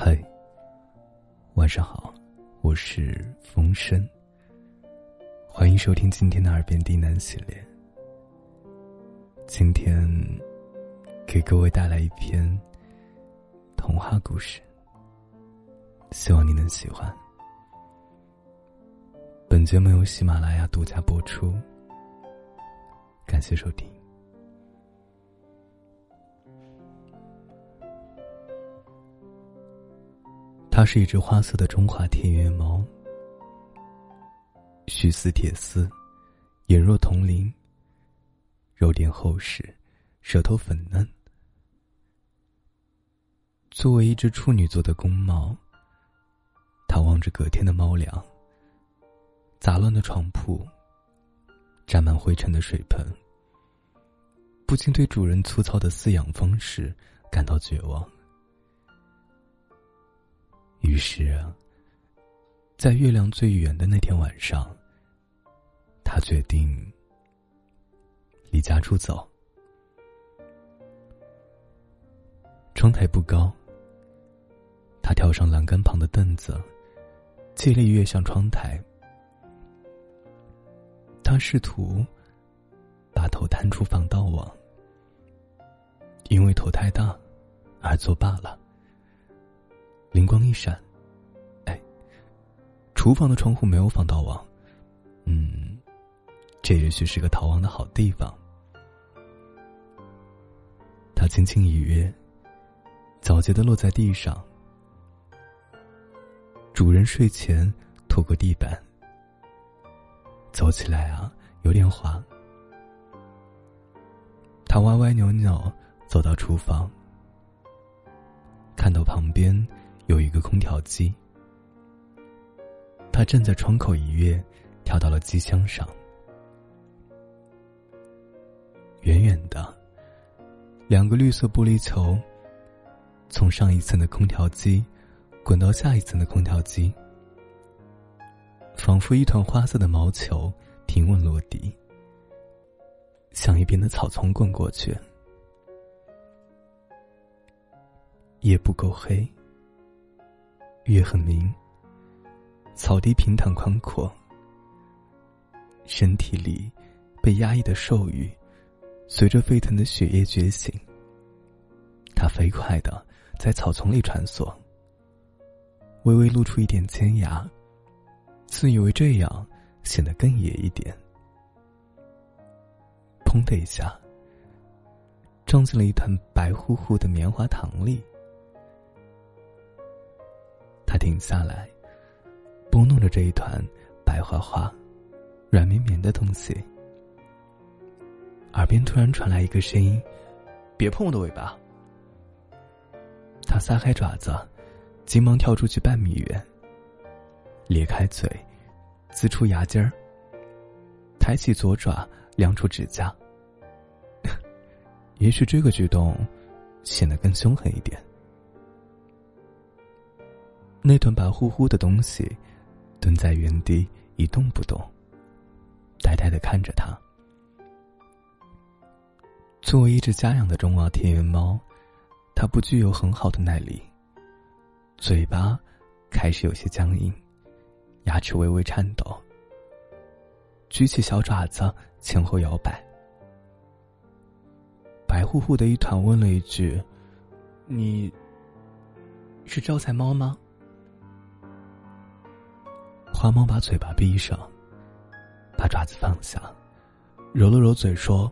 嗨，晚上好，我是风声，欢迎收听今天的耳边低喃系列。今天给各位带来一篇童话故事，希望你能喜欢。本节目由喜马拉雅独家播出，感谢收听。它是一只花色的中华田园猫，须丝铁丝，眼若铜铃，肉垫厚实，舌头粉嫩。作为一只处女座的公猫，它望着隔天的猫粮，杂乱的床铺，沾满灰尘的水盆，不禁对主人粗糙的饲养方式感到绝望。于是，在月亮最圆的那天晚上，他决定离家出走。窗台不高，他跳上栏杆旁的凳子，借力跃向窗台。他试图把头探出防盗网，因为头太大而作罢了。灵光一闪，厨房的窗户没有防盗网，这也许是个逃亡的好地方。他轻轻一跃，皎洁地落在地上。主人睡前拖过地板，走起来有点滑。他歪歪扭扭走到厨房，看到旁边有一个空调机，他站在窗口一跃，跳到了机箱上。远远的，两个绿色玻璃球从上一层的空调机滚到下一层的空调机，仿佛一团花色的毛球平稳落地，向一边的草丛滚过去。夜不够黑，月很明，草地平坦宽阔，身体里被压抑的兽欲随着沸腾的血液觉醒。它飞快地在草丛里穿梭，微微露出一点尖牙，自以为这样显得更野一点。砰的一下，撞进了一团白乎乎的棉花糖里。他停下来，拨弄着这一团白花花、软绵绵的东西。耳边突然传来一个声音：“别碰我的尾巴！”他撒开爪子，急忙跳出去半米远，咧开嘴，呲出牙尖儿，抬起左爪，亮出指甲。也许这个举动显得更凶狠一点。那团白乎乎的东西蹲在原地一动不动，呆呆地看着他。作为一只家养的中华田园猫，它不具有很好的耐力，嘴巴开始有些僵硬，牙齿微微颤抖，举起小爪子前后摇摆。白乎乎的一团问了一句：“你是招财猫吗？”花猫把嘴巴闭上，把爪子放下，揉了揉嘴说：“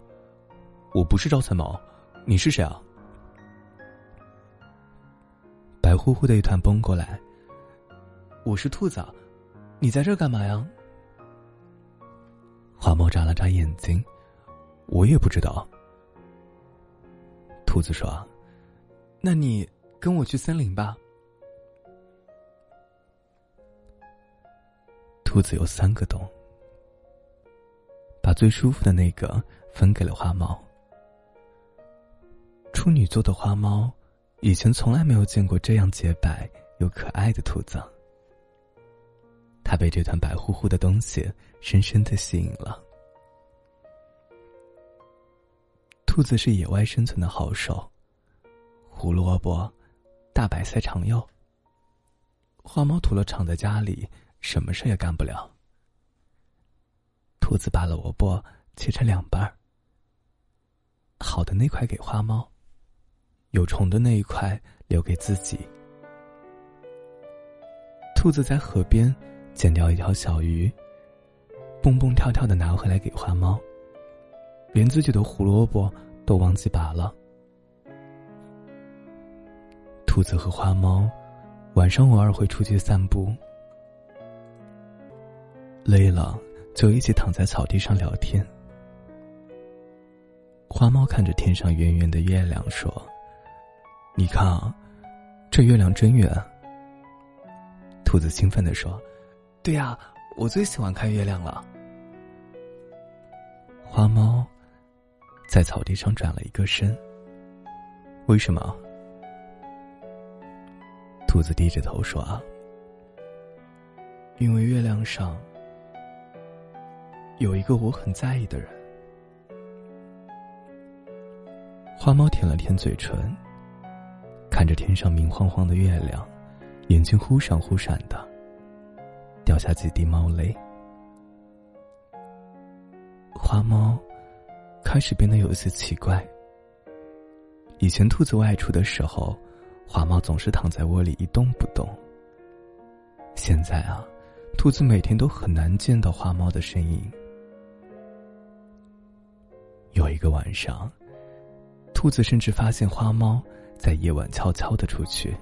我不是招财猫，你是谁啊？”白乎乎的一团蹦过来：“我是兔子，你在这干嘛呀？”花猫眨了眨眼睛：“我也不知道。”兔子说：“那你跟我去森林吧。”兔子有3个洞，把最舒服的那个分给了花猫。处女座的花猫以前从来没有见过这样洁白又可爱的兔子，它被这团白乎乎的东西深深地吸引了。兔子是野外生存的好手，胡萝卜、大白菜、长柚花猫土了躺在家里，什么事也干不了。兔子把了萝卜切成两半，好的那块给花猫，有虫的那一块留给自己。兔子在河边捡掉一条小鱼，蹦蹦跳跳的拿回来给花猫，连自己的胡萝卜都忘记拔了。兔子和花猫晚上偶尔会出去散步，累了就一起躺在草地上聊天。花猫看着天上圆圆的月亮说：“你看啊，这月亮真圆。”兔子兴奋地说：“对呀，我最喜欢看月亮了。”花猫在草地上转了一个身。为什么？兔子低着头说：“啊，因为月亮上有一个我很在意的人。”花猫舔了舔嘴唇，看着天上明晃晃的月亮，眼睛忽闪忽闪的，掉下几滴猫泪。花猫开始变得有些奇怪。以前兔子外出的时候，花猫总是躺在窝里一动不动。现在啊，兔子每天都很难见到花猫的身影。有一个晚上，兔子甚至发现花猫在夜晚悄悄地出去。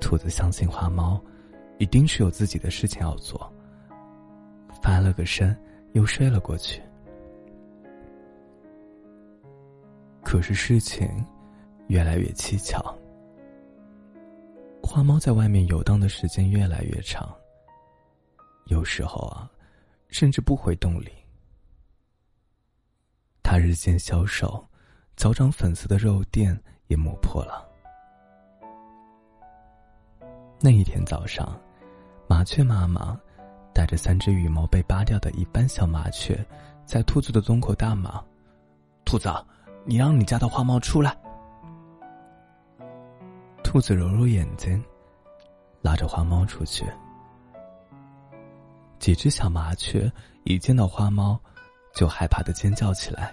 兔子相信花猫一定是有自己的事情要做，翻了个身又睡了过去。可是事情越来越蹊跷，花猫在外面游荡的时间越来越长，有时候啊，甚至不回洞里。它日渐消瘦，脚掌粉色的肉垫也磨破了。那一天早上，麻雀妈妈带着3只羽毛被扒掉的一般小麻雀，在兔子的洞口大骂：“兔子，你让你家的花猫出来！”兔子揉揉眼睛，拉着花猫出去。几只小麻雀一见到花猫，就害怕的尖叫起来，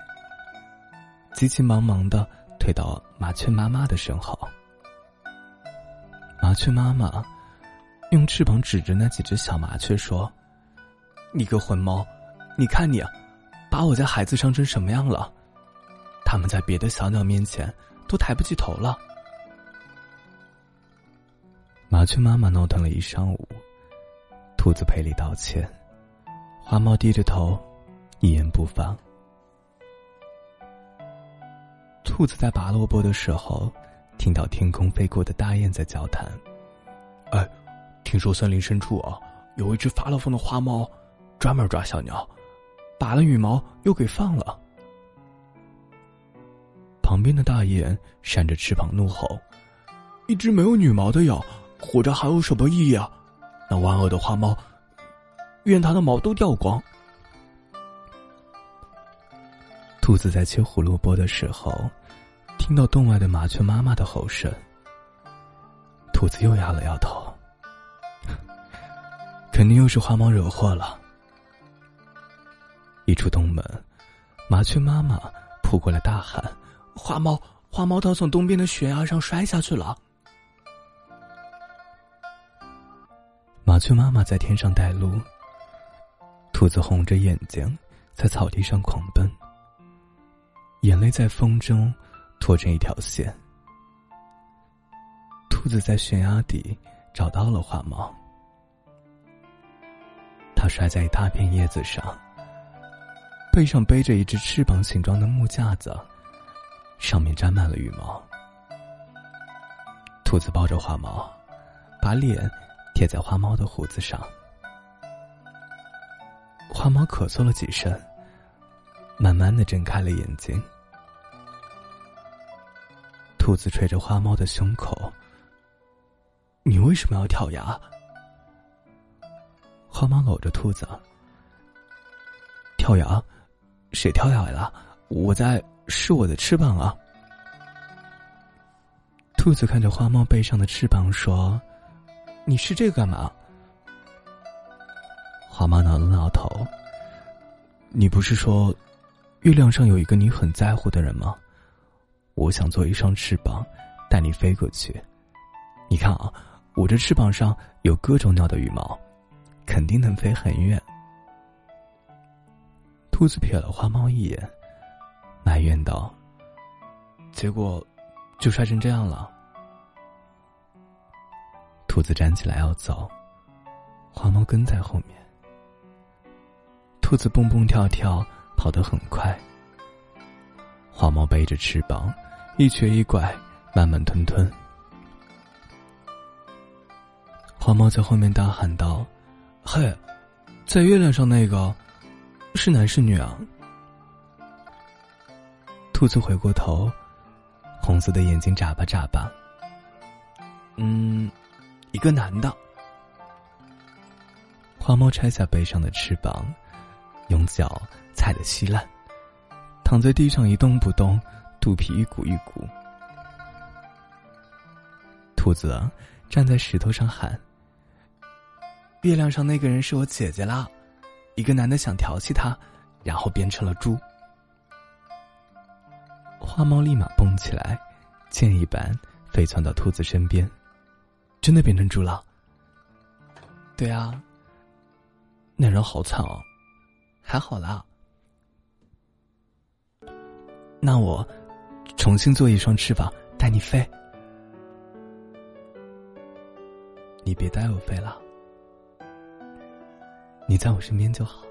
急急忙忙的退到麻雀妈妈的身后。麻雀妈妈用翅膀指着那几只小麻雀说：“你个混猫，你看你，把我家孩子伤成什么样了！他们在别的小鸟面前都抬不起头了。”麻雀妈妈闹腾了一上午，兔子赔礼道歉，花猫低着头一言不发。兔子在拔萝卜的时候，听到天空飞过的大雁在交谈：“哎，听说森林深处啊，有一只发了疯的花猫，专门抓小鸟，拔了羽毛又给放了。”旁边的大雁扇着翅膀怒吼：“一只没有羽毛的鸟，活着还有什么意义啊？那万恶的花猫，愿它的毛都掉光！”兔子在切胡萝卜的时候，听到洞外的麻雀妈妈的吼声。兔子又摇了摇头，肯定又是花猫惹祸了。一出洞门，麻雀妈妈扑过来大喊：“花猫，花猫，它从东边的悬崖上摔下去了！”麻雀妈妈在天上带路，兔子红着眼睛在草地上狂奔。眼泪在风中拖成一条线。兔子在悬崖底找到了花猫，它摔在一大片叶子上，背上背着一只翅膀形状的木架子，上面沾满了羽毛。兔子抱着花猫，把脸贴在花猫的胡子上。花猫咳嗽了几声，慢慢地睁开了眼睛。兔子捶着花猫的胸口：“你为什么要跳崖？”花猫搂着兔子：“跳崖？谁跳崖了？是我的翅膀啊！”兔子看着花猫背上的翅膀说：“你吃这个干嘛？”华妈挠了挠头：“你不是说，月亮上有一个你很在乎的人吗？我想做一双翅膀，带你飞过去。你看啊，我这翅膀上有各种鸟的羽毛，肯定能飞很远。”兔子瞥了花猫一眼，埋怨道：“结果就摔成这样了。”兔子站起来要走，花猫跟在后面。兔子蹦蹦跳跳跑得很快，花猫背着翅膀一瘸一拐慢慢吞吞。花猫在后面大喊道：“嘿，在月亮上那个是男是女啊？”兔子回过头，红色的眼睛眨巴眨巴：“一个男的。”花猫拆下背上的翅膀，用脚踩得稀烂，躺在地上一动不动，肚皮一鼓一鼓。兔子站在石头上喊：“月亮上那个人是我姐姐啦！”一个男的想调戏她，然后变成了猪。花猫立马蹦起来，箭一般飞窜到兔子身边。“真的变成猪了？”“对啊。”“那人好惨哦。”“还好啦。”“那我重新做一双翅膀带你飞。”“你别带我飞了，你在我身边就好。”